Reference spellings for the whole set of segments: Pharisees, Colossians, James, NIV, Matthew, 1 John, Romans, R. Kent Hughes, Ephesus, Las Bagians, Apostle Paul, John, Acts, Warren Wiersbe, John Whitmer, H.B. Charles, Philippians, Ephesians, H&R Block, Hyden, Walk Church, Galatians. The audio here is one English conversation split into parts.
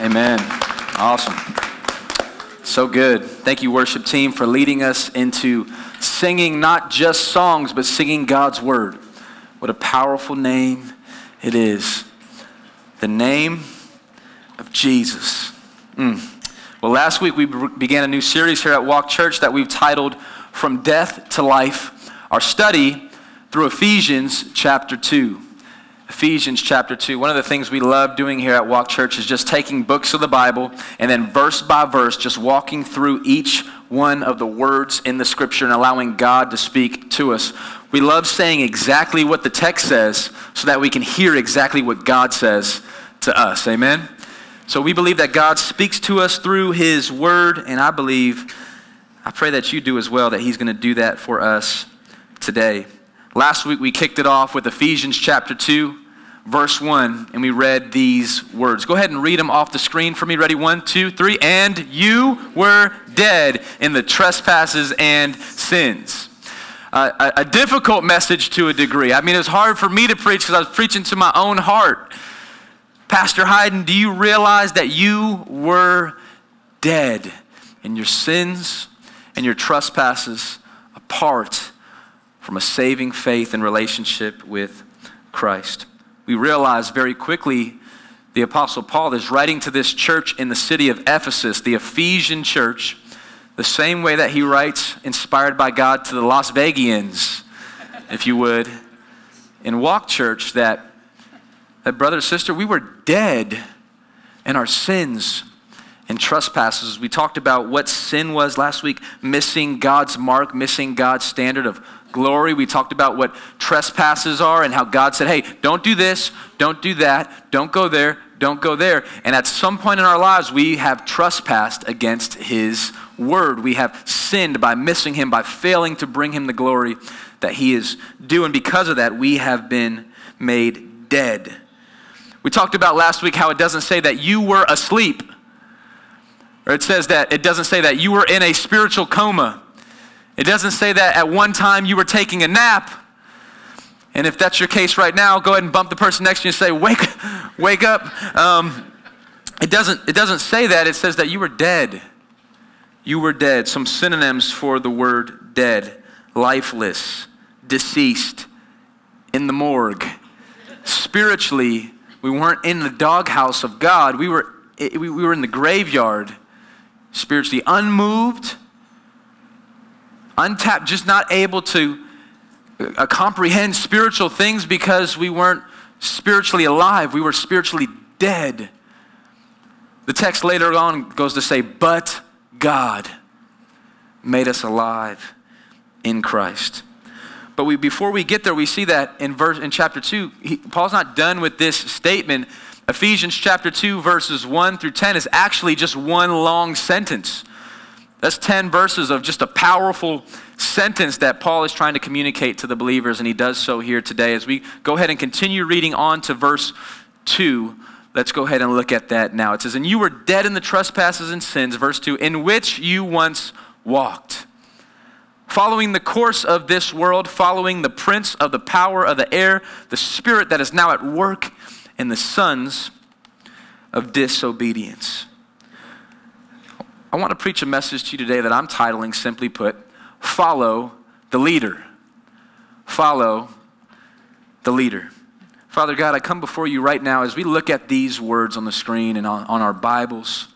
Amen. Awesome. So good. Thank you, worship team, for leading us into singing not just songs, but singing God's word. What a powerful name it is. The name of Jesus. Well, last week we began a new series here at Walk Church that we've titled From Death to Life, our study through Ephesians chapter 2. Ephesians chapter 2. One of the things we love doing here at Walk Church is just taking books of the Bible and then verse by verse just walking through each one of the words in the scripture and allowing God to speak to us. We love saying exactly what the text says so that we can hear exactly what God says to us. Amen? So we believe that God speaks to us through his word, and I pray that you do as well, that he's going to do that for us today. Last week, we kicked it off with Ephesians chapter 2, verse 1, and we read these words. Go ahead and read them off the screen for me. Ready? 1, 2, 3. And you were dead in the trespasses and sins. A difficult message to a degree. I mean, it was hard for me to preach because I was preaching to my own heart. Pastor Hyden, do you realize that you were dead in your sins and your trespasses apart from a saving faith and relationship with Christ? We realize very quickly the Apostle Paul is writing to this church in the city of Ephesus, the Ephesian church, the same way that he writes, inspired by God, to the Las Bagians, if you would, in Walk Church, that brother and sister, we were dead in our sins and trespasses. We talked about what sin was last week, missing God's mark, missing God's standard of glory. We talked about what trespasses are and how God said, hey, don't do this, don't do that, don't go there, don't go there. And at some point in our lives, we have trespassed against his word. We have sinned by missing him, by failing to bring him the glory that he is due. And because of that, we have been made dead. We talked about last week how it doesn't say that you were asleep, or it says that it doesn't say that you were in a spiritual coma. It doesn't say that at one time you were taking a nap. And if that's your case right now, go ahead and bump the person next to you and say, wake up. It doesn't say that. It says that you were dead. You were dead. Some synonyms for the word dead: lifeless, deceased, in the morgue. Spiritually, we weren't in the doghouse of God. We were in the graveyard, spiritually unmoved, untapped, just not able to comprehend spiritual things because we weren't spiritually alive. We were spiritually dead. The text later on goes to say, but God made us alive in Christ. But before we get there, we see that in chapter 2, Paul's not done with this statement. Ephesians chapter 2, verses 1 through 10 is actually just one long sentence. That's 10 verses of just a powerful sentence that Paul is trying to communicate to the believers, and he does so here today. As we go ahead and continue reading on to verse 2, let's go ahead and look at that now. It says, and you were dead in the trespasses and sins, verse 2, in which you once walked, following the course of this world, following the prince of the power of the air, the spirit that is now at work in the sons of disobedience. I want to preach a message to you today that I'm titling, simply put, Follow the Leader. Follow the Leader. Father God, I come before you right now as we look at these words on the screen and on our Bibles.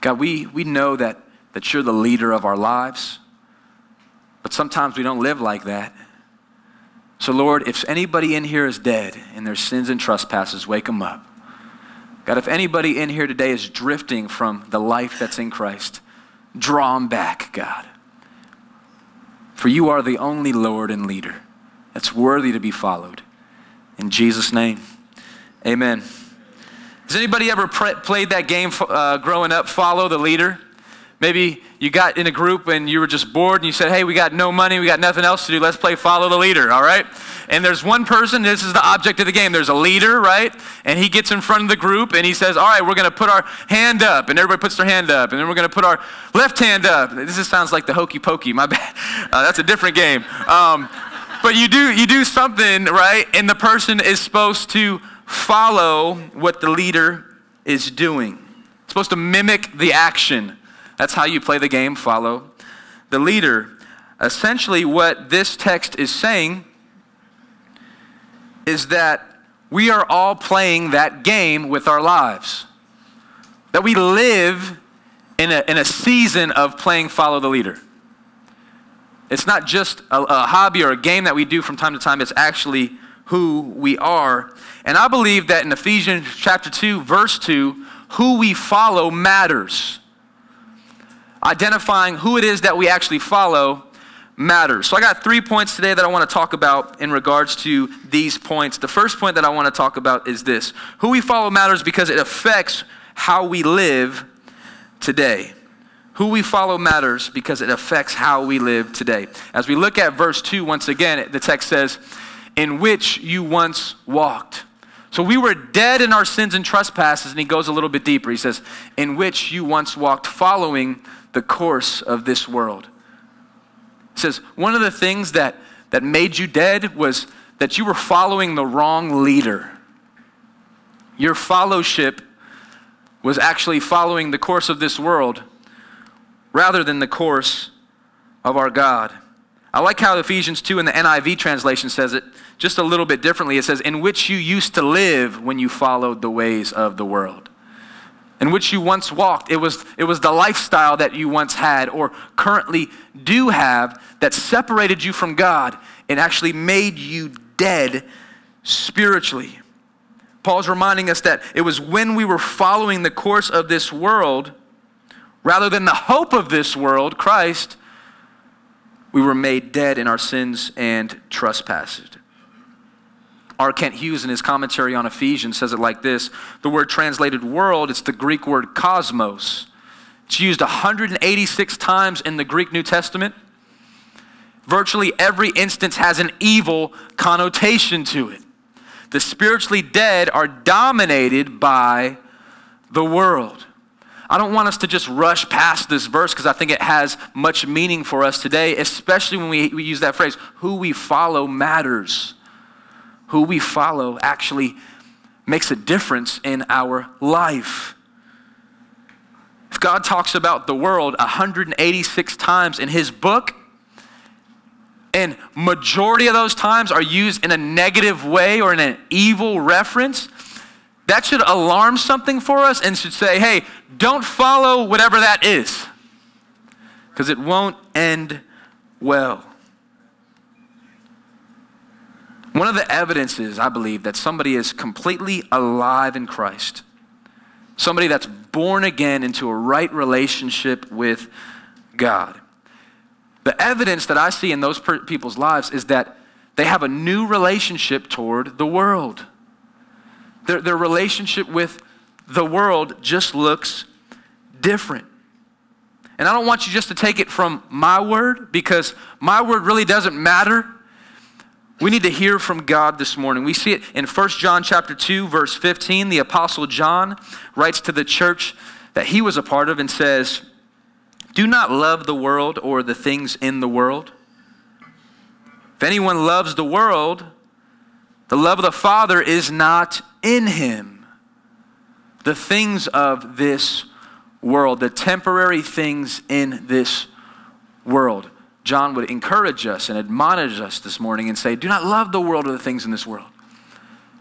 God, we know that you're the leader of our lives, but sometimes we don't live like that. So Lord, if anybody in here is dead in their sins and trespasses, wake them up. God, if anybody in here today is drifting from the life that's in Christ, draw them back, God. For you are the only Lord and leader that's worthy to be followed. In Jesus' name, amen. Has anybody ever played that game growing up, Follow the Leader? Maybe you got in a group and you were just bored and you said, hey, we got no money, we got nothing else to do, let's play Follow the Leader, all right? And there's one person, this is the object of the game, there's a leader, right? And he gets in front of the group and he says, all right, we're going to put our hand up, and everybody puts their hand up, and then we're going to put our left hand up. This just sounds like the Hokey Pokey, my bad. That's a different game. But you do something, right? And the person is supposed to follow what the leader is doing. It's supposed to mimic the action. That's how you play the game, follow the leader. Essentially, what this text is saying is that we are all playing that game with our lives. That we live in a season of playing follow the leader. It's not just a hobby or a game that we do from time to time. It's actually who we are. And I believe that in Ephesians chapter 2, verse 2, who we follow matters. Identifying who it is that we actually follow matters. So I got 3 points today that I want to talk about in regards to these points. The first point that I want to talk about is this. Who we follow matters because it affects how we live today. Who we follow matters because it affects how we live today. As we look at verse 2 once again, the text says, in which you once walked. So we were dead in our sins and trespasses, and he goes a little bit deeper. He says, in which you once walked, following the course of this world. He says, one of the things that made you dead was that you were following the wrong leader. Your fellowship was actually following the course of this world rather than the course of our God. I like how Ephesians 2 in the NIV translation says it just a little bit differently. It says, in which you used to live when you followed the ways of the world. In which you once walked. It was the lifestyle that you once had or currently do have that separated you from God and actually made you dead spiritually. Paul's reminding us that it was when we were following the course of this world, rather than the hope of this world, Christ, we were made dead in our sins and trespasses. R. Kent Hughes in his commentary on Ephesians says it like this. The word translated world, it's the Greek word cosmos. It's used 186 times in the Greek New Testament. Virtually every instance has an evil connotation to it. The spiritually dead are dominated by the world. I don't want us to just rush past this verse because I think it has much meaning for us today, especially when we use that phrase, who we follow matters. Who we follow actually makes a difference in our life. If God talks about the world 186 times in his book, and majority of those times are used in a negative way or in an evil reference, that should alarm something for us and should say, hey, don't follow whatever that is, because it won't end well. One of the evidences, I believe, that somebody is completely alive in Christ, somebody that's born again into a right relationship with God, the evidence that I see in those people's lives is that they have a new relationship toward the world. Their relationship with the world just looks different. And I don't want you just to take it from my word, because my word really doesn't matter. We need to hear from God this morning. We see it in 1 John chapter 2, verse 15. The Apostle John writes to the church that he was a part of and says, do not love the world or the things in the world. If anyone loves the world, the love of the Father is not in him. The things of this world, the temporary things in this world. John would encourage us and admonish us this morning and say, do not love the world or the things in this world.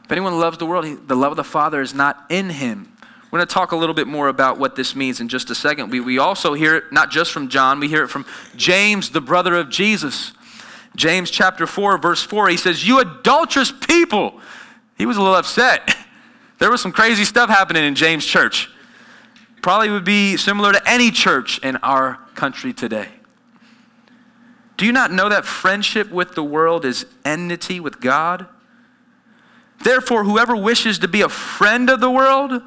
If anyone loves the world, the love of the Father is not in him. We're going to talk a little bit more about what this means in just a second. We also hear it not just from John, we hear it from James, the brother of Jesus. James chapter 4, verse 4, he says, you adulterous people. He was a little upset. There was some crazy stuff happening in James' church. Probably would be similar to any church in our country today. Do you not know that friendship with the world is enmity with God? Therefore, whoever wishes to be a friend of the world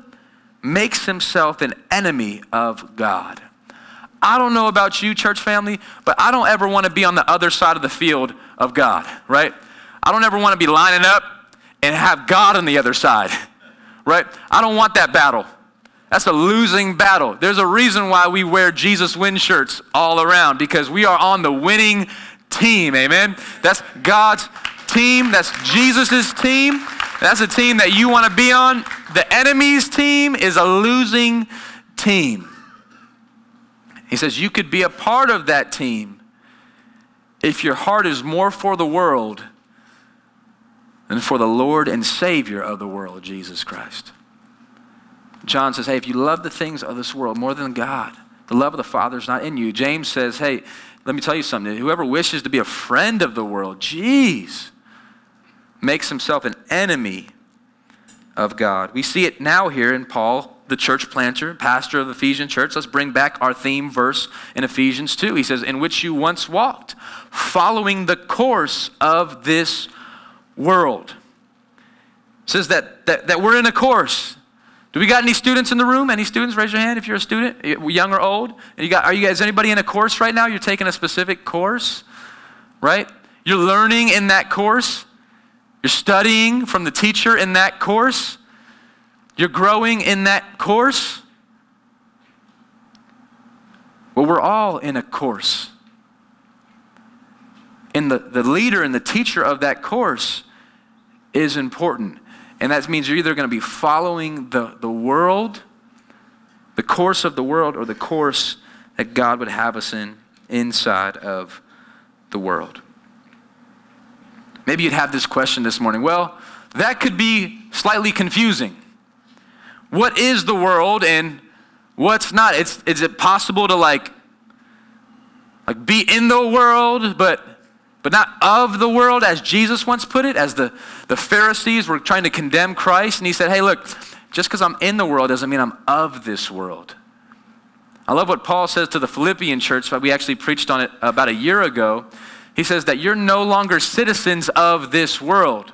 makes himself an enemy of God. I don't know about you, church family, but I don't ever want to be on the other side of the field of God, right? I don't ever want to be lining up and have God on the other side, right? I don't want that battle. That's a losing battle. There's a reason why we wear Jesus win shirts all around, because we are on the winning team, amen? That's God's team. That's Jesus' team. That's a team that you want to be on. The enemy's team is a losing team. He says you could be a part of that team if your heart is more for the world than for the Lord and Savior of the world, Jesus Christ. John says, hey, if you love the things of this world more than God, the love of the Father is not in you. James says, hey, let me tell you something. Whoever wishes to be a friend of the world, makes himself an enemy of God. We see it now here in Paul, the church planter, pastor of the Ephesian church. Let's bring back our theme verse in Ephesians 2. He says, in which you once walked, following the course of this world. It says that we're in a course. Do we got any students in the room? Any students? Raise your hand if you're a student, young or old. Are you guys, anybody in a course right now? You're taking a specific course, right? You're learning in that course. You're studying from the teacher in that course. You're growing in that course. Well, we're all in a course. And the leader and the teacher of that course is important. And that means you're either going to be following the world, the course of the world, or the course that God would have us in inside of the world. Maybe you'd have this question this morning. Well, that could be slightly confusing. What is the world and what's not? Is it possible to like be in the world, but not of the world, as Jesus once put it, as the Pharisees were trying to condemn Christ. And he said, hey, look, just because I'm in the world doesn't mean I'm of this world. I love what Paul says to the Philippian church, but we actually preached on it about a year ago. He says that you're no longer citizens of this world.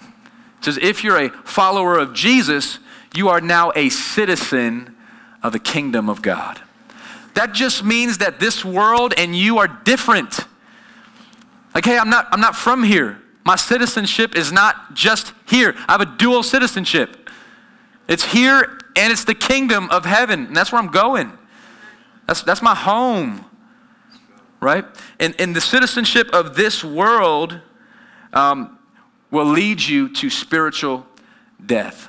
He says, if you're a follower of Jesus, you are now a citizen of the kingdom of God. That just means that this world and you are different. Like, hey, I'm not from here. My citizenship is not just here. I have a dual citizenship. It's here and it's the kingdom of heaven. And that's where I'm going. That's my home, right? And the citizenship of this world will lead you to spiritual death.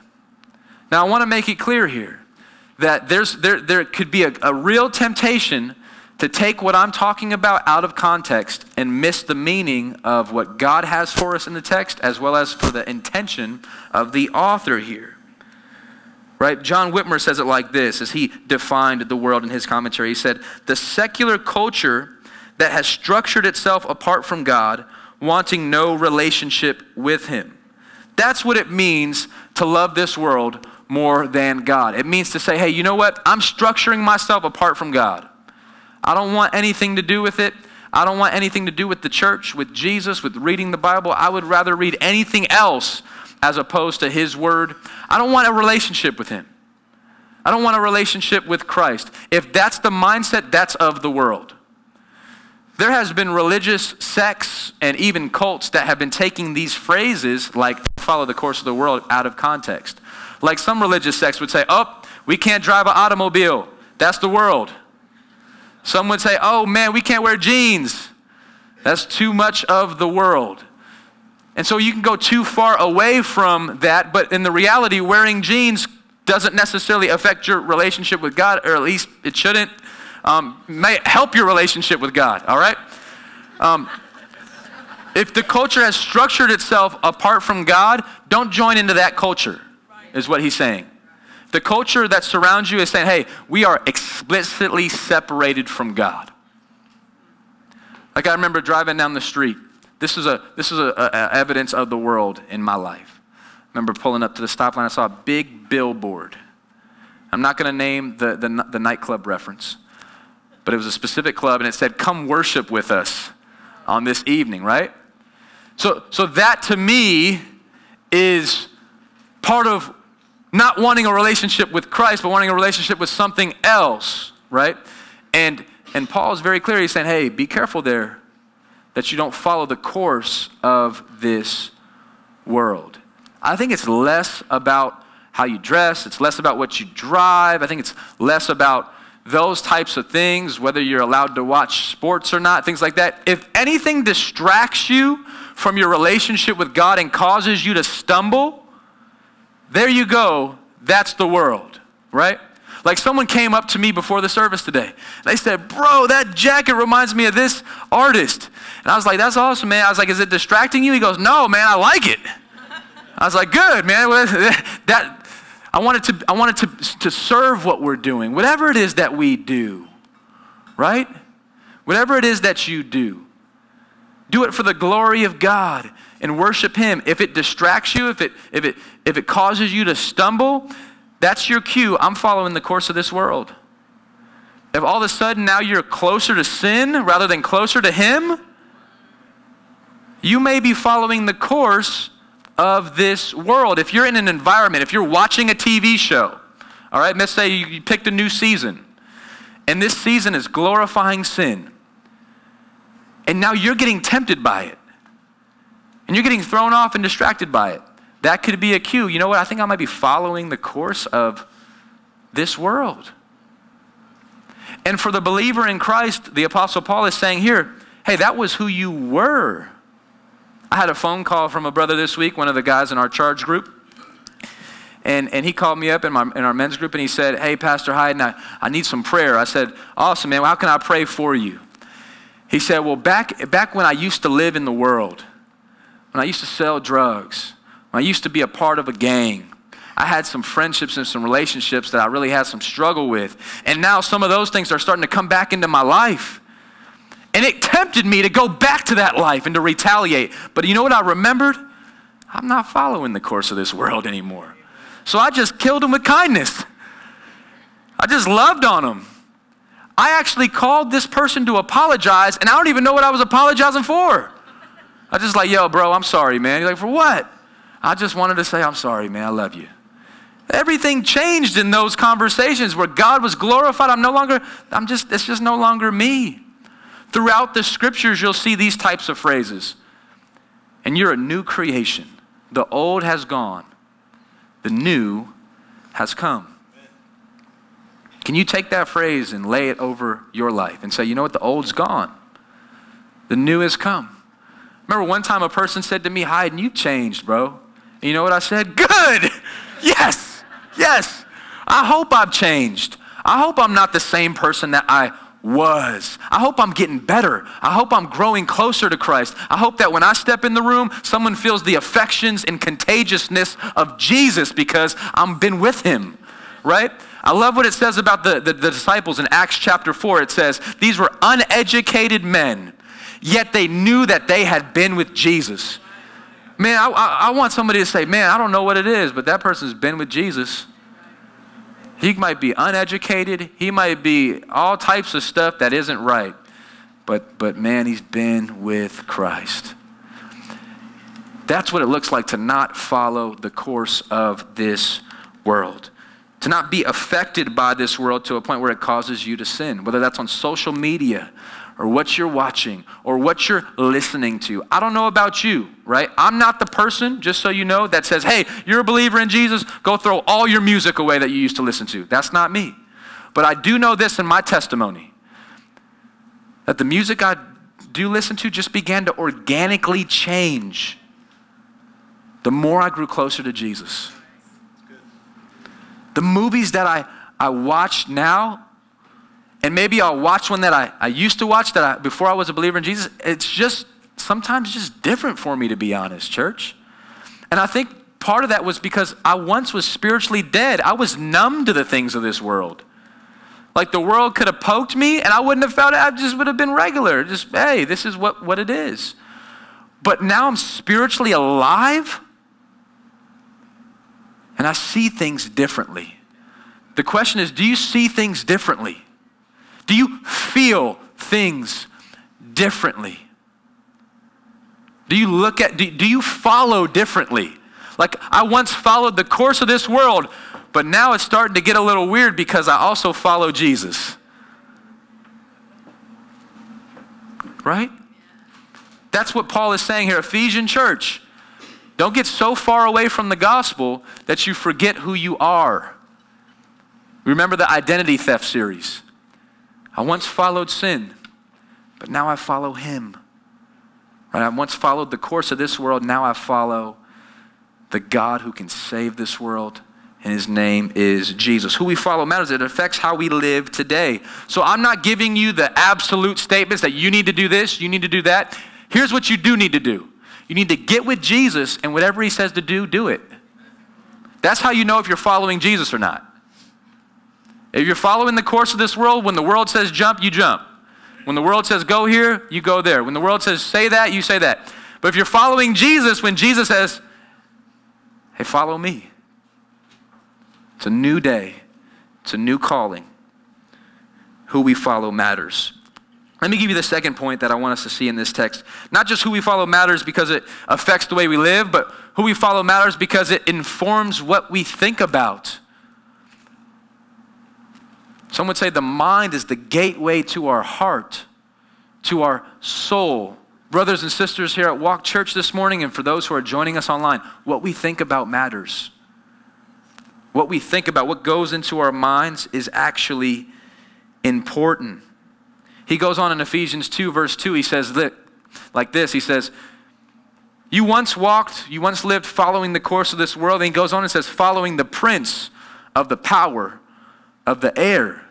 Now, I want to make it clear here that there could be a real temptation to take what I'm talking about out of context and miss the meaning of what God has for us in the text, as well as for the intention of the author here, right? John Whitmer says it like this, as he defined the world in his commentary. He said, the secular culture that has structured itself apart from God, wanting no relationship with him. That's what it means to love this world more than God. It means to say, hey, you know what? I'm structuring myself apart from God. I don't want anything to do with it. I don't want anything to do with the church, with Jesus, with reading the Bible. I would rather read anything else as opposed to his word. I don't want a relationship with him. I don't want a relationship with Christ. If that's the mindset, that's of the world. There has been religious sects and even cults that have been taking these phrases like follow the course of the world out of context. Like some religious sects would say, oh, we can't drive an automobile. That's the world. Some would say, oh man, we can't wear jeans. That's too much of the world. And so you can go too far away from that, but in the reality, wearing jeans doesn't necessarily affect your relationship with God, or at least it shouldn't. May help your relationship with God, all right? If the culture has structured itself apart from God, don't join into that culture, is what he's saying. The culture that surrounds you is saying, hey, we are explicitly separated from God. Like I remember driving down the street. This is a evidence of the world in my life. I remember pulling up to the stop line. I saw a big billboard. I'm not going to name the nightclub reference, but it was a specific club, and it said, come worship with us on this evening, right? So that to me is part of not wanting a relationship with Christ, but wanting a relationship with something else, right? And Paul is very clear. He's saying, hey, be careful there that you don't follow the course of this world. I think it's less about how you dress. It's less about what you drive. I think it's less about those types of things, whether you're allowed to watch sports or not, things like that. If anything distracts you from your relationship with God and causes you to stumble, There you go. That's the world, right? Like someone came up to me before the service today. They said, bro, that jacket reminds me of this artist. And I was like, that's awesome, man. I was like, is it distracting you? He goes, no, man, I like it. I was like, good, man. That I wanted to serve what we're doing. Whatever it is that we do, right? Whatever it is that you do, do it for the glory of God and worship Him. If it distracts you, if it causes you to stumble, that's your cue. I'm following the course of this world. If all of a sudden now you're closer to sin rather than closer to Him, you may be following the course of this world. If you're in an environment, if you're watching a TV show, all right, let's say you picked a new season, and this season is glorifying sin, and now you're getting tempted by it, and you're getting thrown off and distracted by it. That could be a cue. You know what? I think I might be following the course of this world. And for the believer in Christ, the Apostle Paul is saying here, hey, that was who you were. I had a phone call from a brother this week, one of the guys in our charge group. And he called me up in our men's group, and he said, hey, Pastor Hyden, I need some prayer. I said, awesome, man. Well, how can I pray for you? He said, well, back when I used to live in the world, when I used to sell drugs, I used to be a part of a gang. I had some friendships and some relationships that I really had some struggle with. And now some of those things are starting to come back into my life. And it tempted me to go back to that life and to retaliate. But you know what I remembered? I'm not following the course of this world anymore. So I just killed him with kindness. I just loved on him. I actually called this person to apologize, and I don't even know what I was apologizing for. I just like, yo, bro, I'm sorry, man. You're like, for what? I just wanted to say, I'm sorry, man, I love you. Everything changed in those conversations where God was glorified. It's just no longer me. Throughout the scriptures, you'll see these types of phrases. And you're a new creation. The old has gone. The new has come. Can you take that phrase and lay it over your life and say, you know what, the old's gone. The new has come. Remember one time a person said to me, Hyden, you changed, bro. You know what I said? Good. Yes. I hope I've changed. I hope I'm not the same person that I was. I hope I'm getting better. I hope I'm growing closer to Christ. I hope that when I step in the room, someone feels the affections and contagiousness of Jesus because I've been with Him, right? I love what it says about the disciples in Acts chapter 4. It says, these were uneducated men, yet they knew that they had been with Jesus. Man, I want somebody to say, man, I don't know what it is, but that person's been with Jesus. He might be uneducated. He might be all types of stuff that isn't right. But man, he's been with Christ. That's what it looks like to not follow the course of this world. To not be affected by this world to a point where it causes you to sin. Whether that's on social media, or what you're watching, or what you're listening to. I don't know about you, right? I'm not the person, just so you know, that says, hey, you're a believer in Jesus, go throw all your music away that you used to listen to. That's not me. But I do know this in my testimony, that the music I do listen to just began to organically change the more I grew closer to Jesus. The movies that I watch now, and maybe I'll watch one that I used to watch before I was a believer in Jesus. It's just sometimes just different for me, to be honest, church. And I think part of that was because I once was spiritually dead. I was numb to the things of this world. Like the world could have poked me and I wouldn't have felt it. I just would have been regular. Just, hey, this is what it is. But now I'm spiritually alive and I see things differently. The question is, do you see things differently? Do you feel things differently? Do you follow differently? Like I once followed the course of this world, but now it's starting to get a little weird because I also follow Jesus. Right? That's what Paul is saying here, Ephesian church. Don't get so far away from the gospel that you forget who you are. Remember the identity theft series. I once followed sin, but now I follow Him. Right? I once followed the course of this world, now I follow the God who can save this world, and his name is Jesus. Who we follow matters. It affects how we live today. So I'm not giving you the absolute statements that you need to do this, you need to do that. Here's what you do need to do. You need to get with Jesus, and whatever he says to do, do it. That's how you know if you're following Jesus or not. If you're following the course of this world, when the world says jump, you jump. When the world says go here, you go there. When the world says say that, you say that. But if you're following Jesus, when Jesus says, hey, follow me. It's a new day. It's a new calling. Who we follow matters. Let me give you the second point that I want us to see in this text. Not just who we follow matters because it affects the way we live, but who we follow matters because it informs what we think about. Some would say the mind is the gateway to our heart, to our soul. Brothers and sisters here at Walk Church this morning, and for those who are joining us online, what we think about matters. What we think about, what goes into our minds is actually important. He goes on in Ephesians 2, verse 2, he says that, like this, he says, you once walked, you once lived following the course of this world, and he goes on and says, following the prince of the power of the air.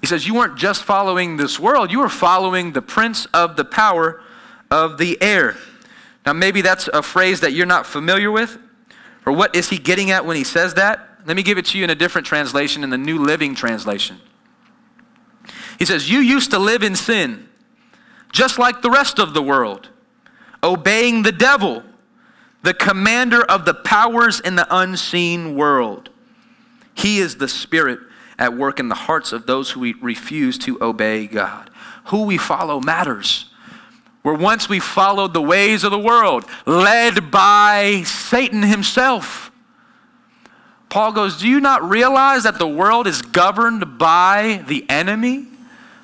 He says, you weren't just following this world, you were following the prince of the power of the air. Now maybe that's a phrase that you're not familiar with, or what is he getting at when he says that? Let me give it to you in a different translation, in the New Living Translation. He says, you used to live in sin, just like the rest of the world, obeying the devil, the commander of the powers in the unseen world. He is the spirit at work in the hearts of those who refuse to obey God. Who we follow matters. Where once we followed the ways of the world, led by Satan himself. Paul goes, do you not realize that the world is governed by the enemy,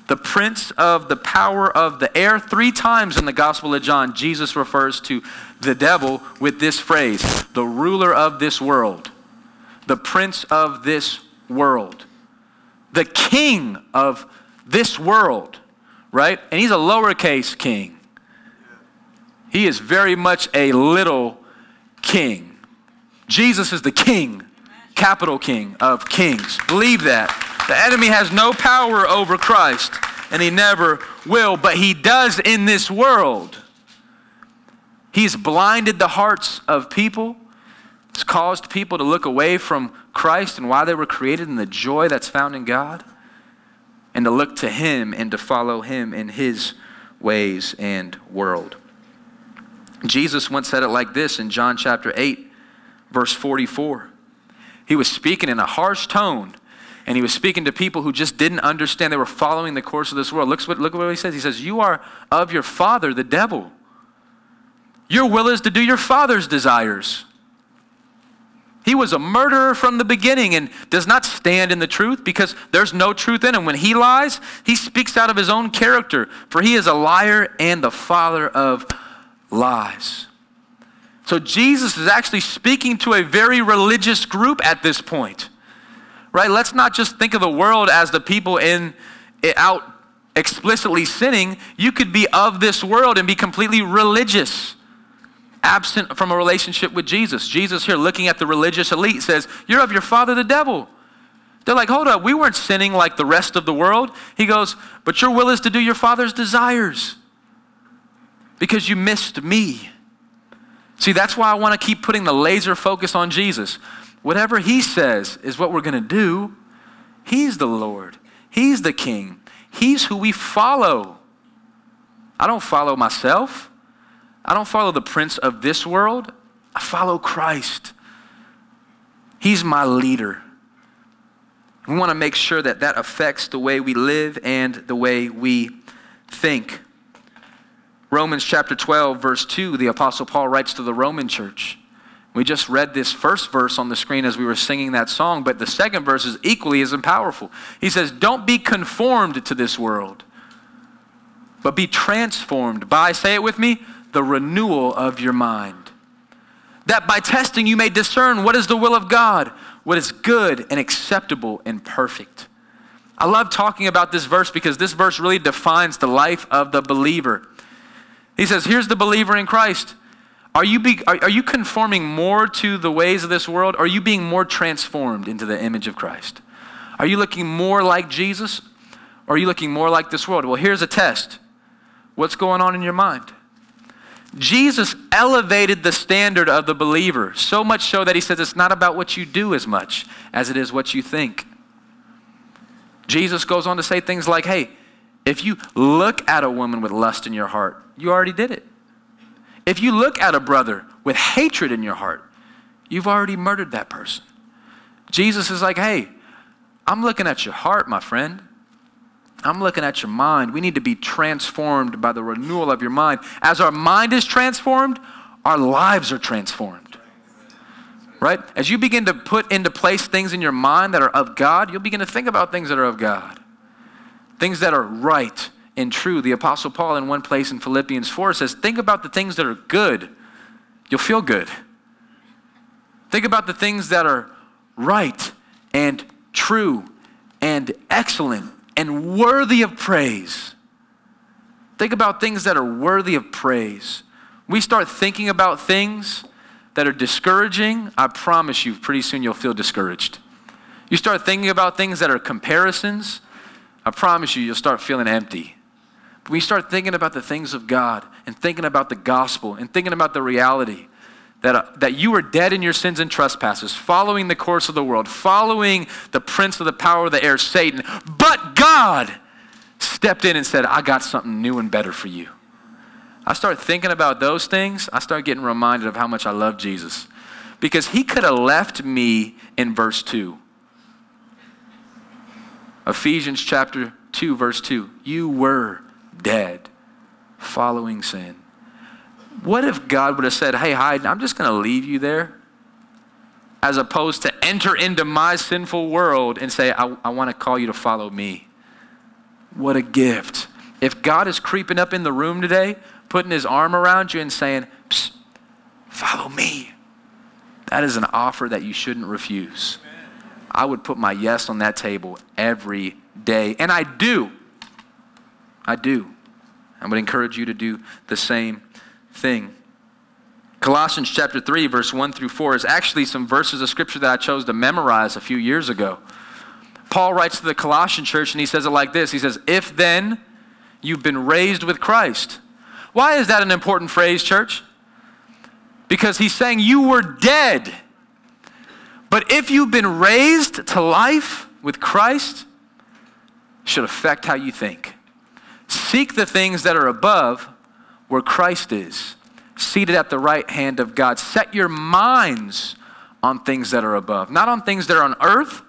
the prince of the power of the air? 3 times in the Gospel of John, Jesus refers to the devil with this phrase, the ruler of this world, the prince of this world, the king of this world, right? And he's a lowercase king. He is very much a little king. Jesus is the king, capital King of kings. Believe that. The enemy has no power over Christ, and he never will, but he does in this world. He's blinded the hearts of people. It's caused people to look away from Christ and why they were created and the joy that's found in God, and to look to him and to follow him in his ways and world. Jesus once said it like this in John chapter 8, verse 44. He was speaking in a harsh tone, and he was speaking to people who just didn't understand. They were following the course of this world. Look what he says. He says, you are of your father, the devil. Your will is to do your father's desires. He was a murderer from the beginning and does not stand in the truth because there's no truth in him. When he lies, he speaks out of his own character, for he is a liar and the father of lies. So Jesus is actually speaking to a very religious group at this point, right? Let's not just think of the world as the people out explicitly sinning. You could be of this world and be completely religious, absent from a relationship with Jesus. Jesus here, looking at the religious elite, says, you're of your father, the devil. They're like, hold up, we weren't sinning like the rest of the world. He goes, but your will is to do your father's desires, because you missed me. See, that's why I want to keep putting the laser focus on Jesus. Whatever he says is what we're going to do. He's the Lord. He's the King. He's who we follow. I don't follow myself. I don't follow the prince of this world. I follow Christ. He's my leader. We want to make sure that that affects the way we live and the way we think. Romans chapter 12, verse 2, the Apostle Paul writes to the Roman church. We just read this first verse on the screen as we were singing that song, but the second verse is equally as powerful. He says, don't be conformed to this world, but be transformed by, say it with me, the renewal of your mind, that by testing you may discern what is the will of God, what is good and acceptable and perfect. I love talking about this verse because this verse really defines the life of the believer. He says, here's the believer in Christ. Are you conforming more to the ways of this world? Are you being more transformed into the image of Christ? Are you looking more like Jesus? Or are you looking more like this world? Well, here's a test. What's going on in your mind? Jesus elevated the standard of the believer, so much so that he says it's not about what you do as much as it is what you think. Jesus goes on to say things like, hey, if you look at a woman with lust in your heart, you already did it. If you look at a brother with hatred in your heart, you've already murdered that person. Jesus is like, hey, I'm looking at your heart, my friend. I'm looking at your mind. We need to be transformed by the renewal of your mind. As our mind is transformed, our lives are transformed, right? As you begin to put into place things in your mind that are of God, you'll begin to think about things that are of God, things that are right and true. The Apostle Paul in one place in Philippians 4 says, think about the things that are good. You'll feel good. Think about the things that are right and true and excellent and worthy of praise. Think about things that are worthy of praise. We start thinking about things that are discouraging, I promise you, pretty soon you'll feel discouraged. You start thinking about things that are comparisons, I promise you, you'll start feeling empty. But we start thinking about the things of God and thinking about the gospel and thinking about the reality that you were dead in your sins and trespasses, following the course of the world, following the prince of the power of the air, Satan. But God stepped in and said, I got something new and better for you. I start thinking about those things, I start getting reminded of how much I love Jesus. Because he could have left me in verse 2. Ephesians chapter 2, verse 2. You were dead, following sin. What if God would have said, hey, Hayden, I'm just going to leave you there, as opposed to enter into my sinful world and say, I want to call you to follow me? What a gift. If God is creeping up in the room today, putting his arm around you and saying, psst, follow me, that is an offer that you shouldn't refuse. Amen. I would put my yes on that table every day. And I do. I do. I would encourage you to do the same thing. Colossians chapter 3, verse 1 through 4 is actually some verses of scripture that I chose to memorize a few years ago. Paul writes to the Colossian church and he says it like this. He says, if then you've been raised with Christ. Why is that an important phrase, church? Because he's saying you were dead. But if you've been raised to life with Christ, it should affect how you think. Seek the things that are above, where Christ is, seated at the right hand of God. Set your minds on things that are above, not on things that are on earth,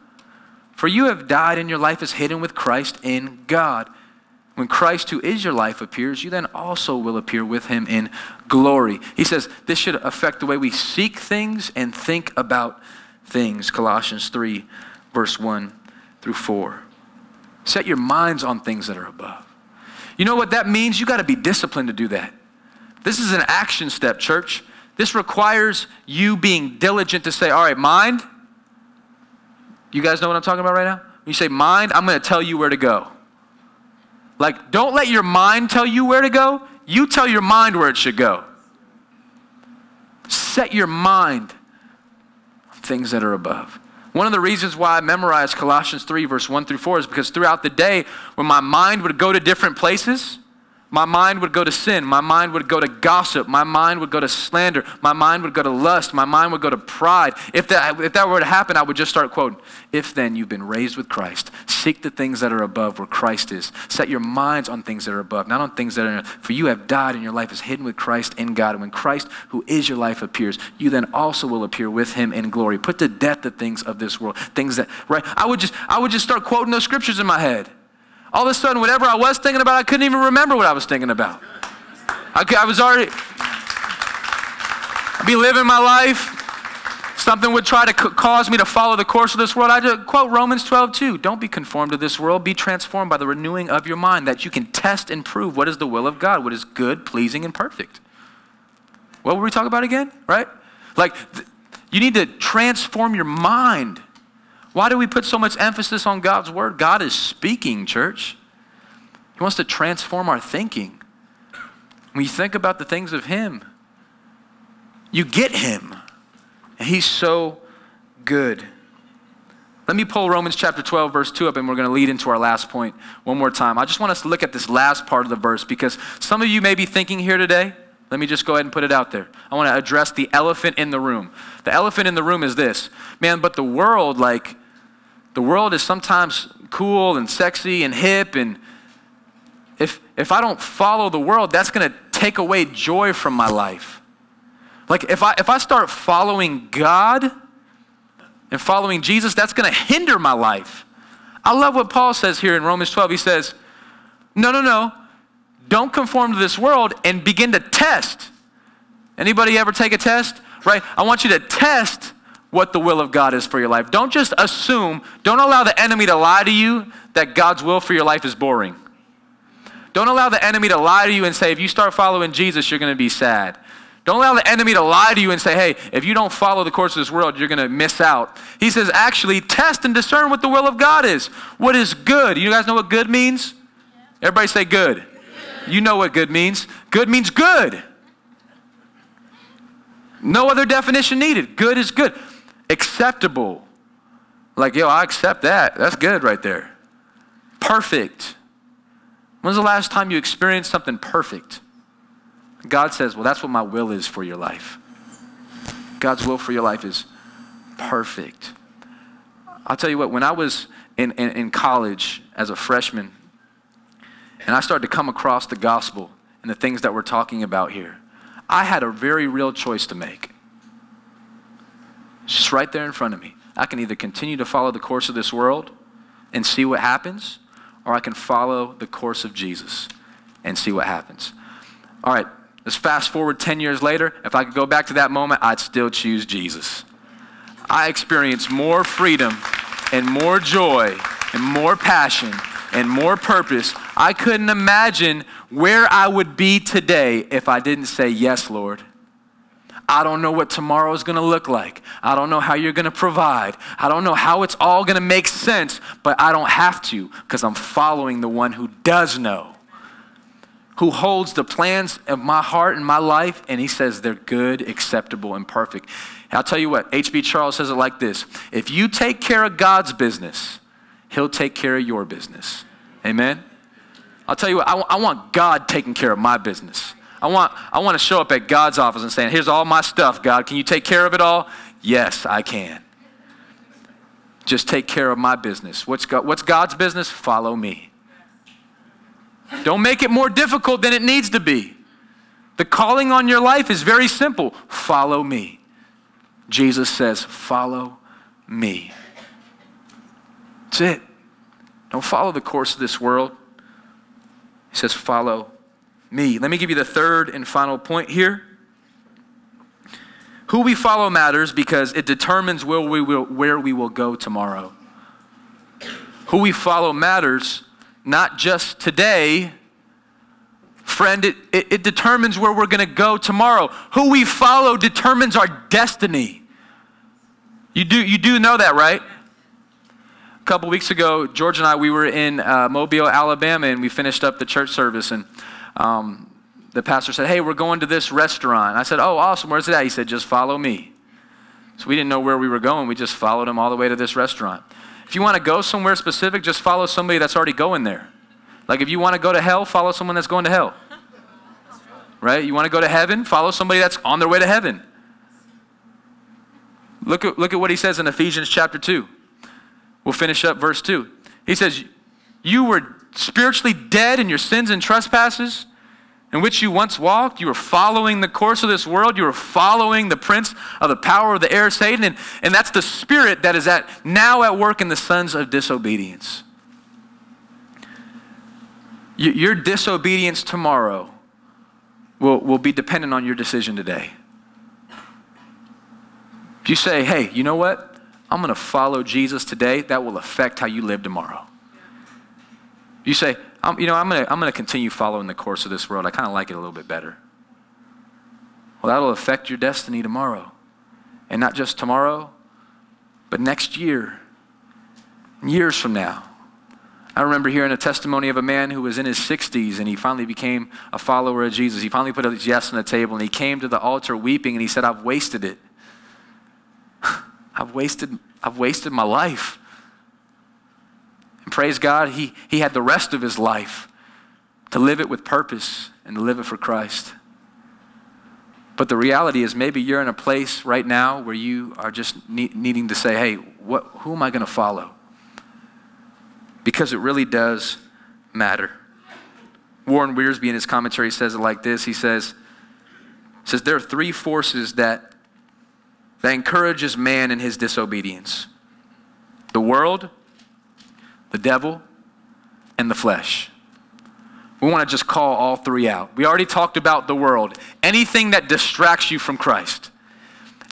for you have died and your life is hidden with Christ in God. When Christ, who is your life, appears, you then also will appear with him in glory. He says this should affect the way we seek things and think about things. Colossians 3, verse 1 through 4. Set your minds on things that are above. You know what that means? You got to be disciplined to do that. This is an action step, church. This requires you being diligent to say, all right, mind, you guys know what I'm talking about right now? When you say mind, I'm going to tell you where to go. Like, don't let your mind tell you where to go. You tell your mind where it should go. Set your mind on things that are above. One of the reasons why I memorized Colossians 3, verse 1 through 4 is because throughout the day, when my mind would go to different places, my mind would go to sin, my mind would go to gossip, my mind would go to slander, my mind would go to lust, my mind would go to pride. If that were to happen, I would just start quoting, if then you've been raised with Christ, seek the things that are above where Christ is. Set your minds on things that are above, not on things that are, for you have died and your life is hidden with Christ in God. And when Christ, who is your life, appears, you then also will appear with him in glory. Put to death the things of this world, things that, right? I would just start quoting those scriptures in my head. All of a sudden, whatever I was thinking about, I couldn't even remember what I was thinking about. I'd be living my life. Something would try to cause me to follow the course of this world. I just quote Romans 12:2. Don't be conformed to this world. Be transformed by the renewing of your mind, that you can test and prove what is the will of God, what is good, pleasing, and perfect. What were we talking about again? Right? Like, you need to transform your mind. Why do we put so much emphasis on God's word? God is speaking, church. He wants to transform our thinking. When you think about the things of him, You get him. And he's so good. Let me pull Romans chapter 12, verse 2 up, and we're going to lead into our last point one more time. I just want us to look at this last part of the verse because some of you may be thinking here today. Let me just go ahead and put it out there. I want to address the elephant in the room. The elephant in the room is this. Man, but the world is sometimes cool and sexy and hip, and if I don't follow the world, that's going to take away joy from my life. Like if I start following God and following Jesus, that's going to hinder my life. I love what Paul says here in Romans 12. He says, no. Don't conform to this world and begin to test. Anybody ever take a test? Right? I want you to test what the will of God is for your life. Don't just assume. Don't allow the enemy to lie to you that God's will for your life is boring. Don't allow the enemy to lie to you and say, if you start following Jesus, you're going to be sad. Don't allow the enemy to lie to you and say, hey, if you don't follow the course of this world, you're going to miss out. He says, actually, test and discern what the will of God is. What is good? You guys know what good means? Yeah. Everybody say good. Yeah. You know what good means. Good means good. No other definition needed. Good is good. Acceptable. Like, yo, I accept that. That's good right there. Perfect. When's the last time you experienced something perfect? God says, well, that's what my will is for your life. God's will for your life is perfect. I'll tell you what, when I was in college as a freshman, and I started to come across the gospel and the things that we're talking about here, I had a very real choice to make. It's just right there in front of me. I can either continue to follow the course of this world and see what happens, or I can follow the course of Jesus and see what happens. All right, let's fast forward 10 years later. If I could go back to that moment, I'd still choose Jesus. I experienced more freedom and more joy and more passion and more purpose. I couldn't imagine where I would be today if I didn't say, yes, Lord. I don't know what tomorrow is going to look like. I don't know how you're going to provide. I don't know how it's all going to make sense, but I don't have to because I'm following the one who does know, who holds the plans of my heart and my life, and he says they're good, acceptable, and perfect. I'll tell you what, H.B. Charles says it like this. If you take care of God's business, he'll take care of your business. Amen? I'll tell you what, I want God taking care of my business. I want to show up at God's office and saying, here's all my stuff, God. Can you take care of it all? Yes, I can. Just take care of my business. What's God's business? Follow me. Don't make it more difficult than it needs to be. The calling on your life is very simple. Follow me. Jesus says, follow me. That's it. Don't follow the course of this world. He says, follow me. Let me give you the third and final point here. Who we follow matters because it determines where we will go tomorrow. Who we follow matters, not just today. Friend, it determines where we're going to go tomorrow. Who we follow determines our destiny. You do know that, right? A couple weeks ago, George and I, we were in Mobile, Alabama, and we finished up the church service, and the pastor said, hey, we're going to this restaurant. I said, oh, awesome. Where's it at? He said, just follow me. So we didn't know where we were going. We just followed him all the way to this restaurant. If you want to go somewhere specific, just follow somebody that's already going there. Like if you want to go to hell, follow someone that's going to hell. Right? You want to go to heaven, follow somebody that's on their way to heaven. Look at what he says in Ephesians chapter 2. We'll finish up verse 2. He says, you were spiritually dead in your sins and trespasses in which you once walked. You were following the course of this world. You were following the prince of the power of the air, Satan, and that's the spirit that is now at work in the sons of disobedience. Your disobedience tomorrow will be dependent on your decision today. If you say, hey, you know what? I'm going to follow Jesus today, that will affect how you live tomorrow. You say, I'm going to continue following the course of this world. I kind of like it a little bit better. Well, that'll affect your destiny tomorrow. And not just tomorrow, but next year, years from now. I remember hearing a testimony of a man who was in his 60s and he finally became a follower of Jesus. He finally put his yes on the table and he came to the altar weeping and he said, I've wasted it. I've wasted my life. And praise God, he had the rest of his life to live it with purpose and to live it for Christ. But the reality is maybe you're in a place right now where you are just needing to say, hey, who am I going to follow? Because it really does matter. Warren Wiersbe in his commentary says it like this. He says there are three forces that encourages man in his disobedience. The world, the devil, and the flesh. We want to just call all three out. We already talked about the world. Anything that distracts you from Christ.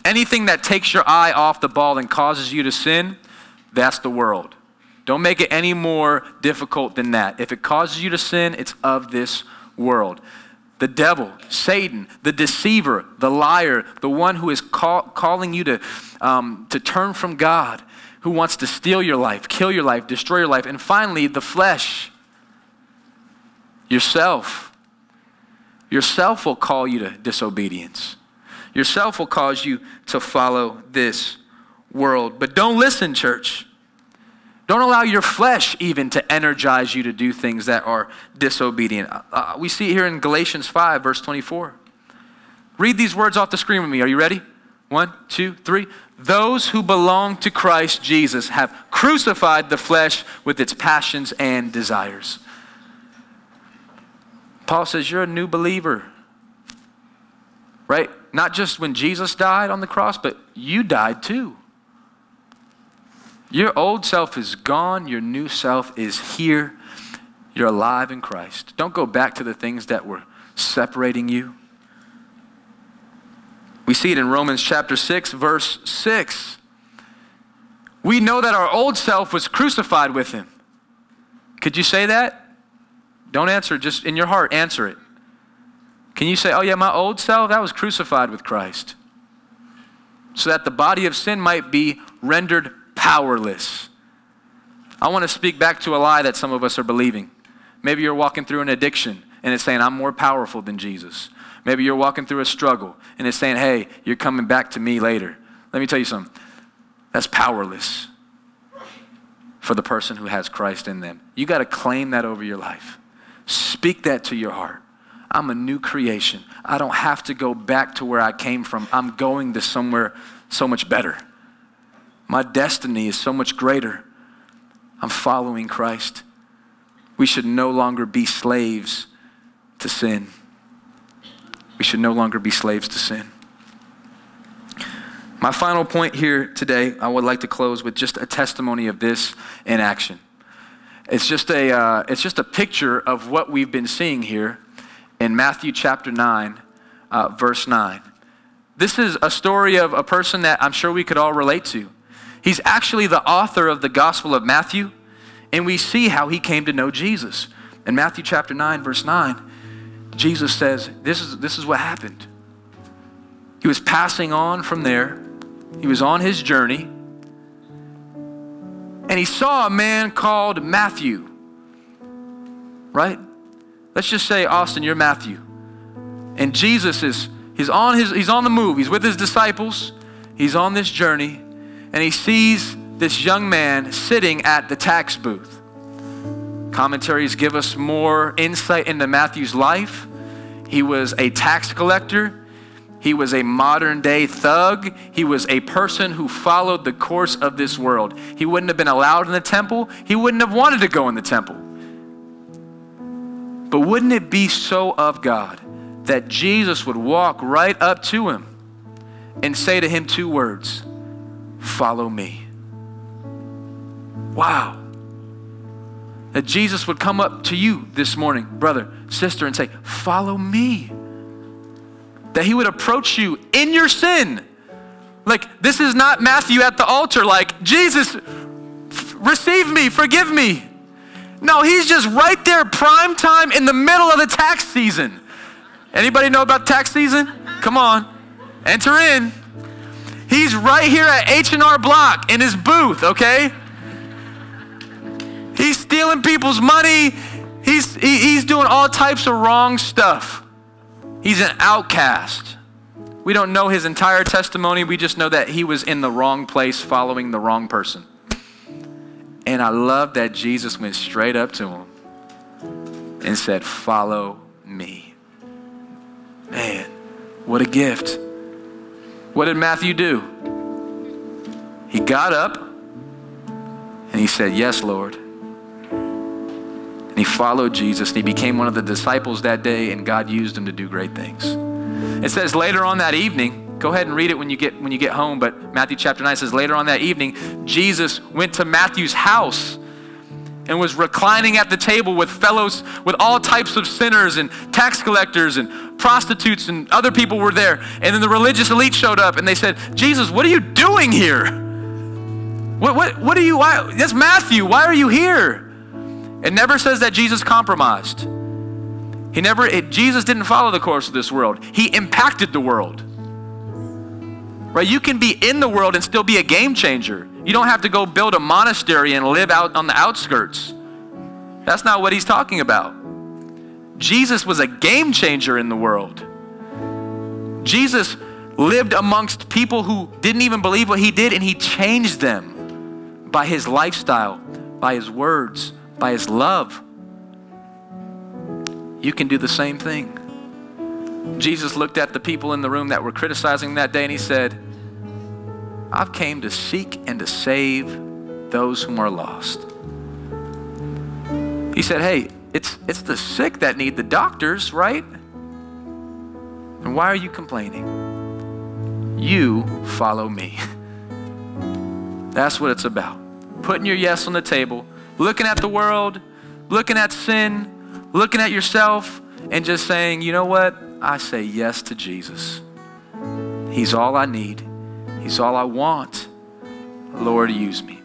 Anything that takes your eye off the ball and causes you to sin, that's the world. Don't make it any more difficult than that. If it causes you to sin, it's of this world. The devil, Satan, the deceiver, the liar, the one who is calling you to turn from God, who wants to steal your life, kill your life, destroy your life, and finally, the flesh, yourself. Yourself will call you to disobedience. Yourself will cause you to follow this world. But don't listen, church. Don't allow your flesh even to energize you to do things that are disobedient. We see it here in Galatians 5, verse 24. Read these words off the screen with me. Are you ready? 1, 2, 3. Those who belong to Christ Jesus have crucified the flesh with its passions and desires. Paul says you're a new believer, right? Not just when Jesus died on the cross, but you died too. Your old self is gone. Your new self is here. You're alive in Christ. Don't go back to the things that were separating you. We see it in Romans chapter 6, verse 6. We know that our old self was crucified with him. Could you say that? Don't answer. Just in your heart, answer it. Can you say, oh yeah, my old self, that was crucified with Christ, so that the body of sin might be rendered powerless. I want to speak back to a lie that some of us are believing. Maybe you're walking through an addiction and it's saying, I'm more powerful than Jesus. Maybe you're walking through a struggle and it's saying, hey, you're coming back to me later. Let me tell you something. That's powerless for the person who has Christ in them. You got to claim that over your life. Speak that to your heart. I'm a new creation. I don't have to go back to where I came from. I'm going to somewhere so much better. My destiny is so much greater. I'm following Christ. We should no longer be slaves to sin. We should no longer be slaves to sin. My final point here today, I would like to close with just a testimony of this in action. It's just a picture of what we've been seeing here in Matthew chapter 9, verse 9. This is a story of a person that I'm sure we could all relate to. He's actually the author of the Gospel of Matthew, and we see how he came to know Jesus. In Matthew chapter 9, verse 9, Jesus says, this is what happened. He was passing on from there. He was on his journey, and he saw a man called Matthew, right? Let's just say, Austin, you're Matthew. And Jesus he's on the move. He's with his disciples. He's on this journey. And he sees this young man sitting at the tax booth. Commentaries give us more insight into Matthew's life. He was a tax collector. He was a modern day thug. He was a person who followed the course of this world. He wouldn't have been allowed in the temple. He wouldn't have wanted to go in the temple. But wouldn't it be so of God that Jesus would walk right up to him and say to him two words? Follow me. Wow. That Jesus would come up to you this morning, brother, sister, and say, follow me. That he would approach you in your sin. Like, this is not Matthew at the altar, like, Jesus, receive me, forgive me. No, he's just right there, prime time, in the middle of the tax season. Anybody know about tax season? Come on, enter in. He's right here at H&R Block in his booth, okay? He's stealing people's money. He's doing all types of wrong stuff. He's an outcast. We don't know his entire testimony. We just know that he was in the wrong place following the wrong person. And I love that Jesus went straight up to him and said, "Follow me." Man, what a gift. What did Matthew do? He got up and he said, "Yes, Lord." And he followed Jesus, and he became one of the disciples that day, and God used him to do great things. It says later on that evening, go ahead and read it when you get home, but Matthew chapter 9 says later on that evening, Jesus went to Matthew's house and was reclining at the table with all types of sinners and tax collectors and prostitutes, and other people were there. And then the religious elite showed up and they said, "Jesus, what are you doing here? Why, that's Matthew, why are you here?" It never says that Jesus compromised. Jesus didn't follow the course of this world. He impacted the world. Right? You can be in the world and still be a game changer. You don't have to go build a monastery and live out on the outskirts. That's not what he's talking about. Jesus was a game changer in the world. Jesus lived amongst people who didn't even believe what he did, and he changed them by his lifestyle, by his words, by his love. You can do the same thing. Jesus looked at the people in the room that were criticizing that day, and he said, "I've came to seek and to save those whom are lost." He said, "Hey, it's the sick that need the doctors, right? And why are you complaining? You follow me." That's what it's about. Putting your yes on the table, looking at the world, looking at sin, looking at yourself, and just saying, "You know what? I say yes to Jesus. He's all I need. He's all I want. Lord, use me."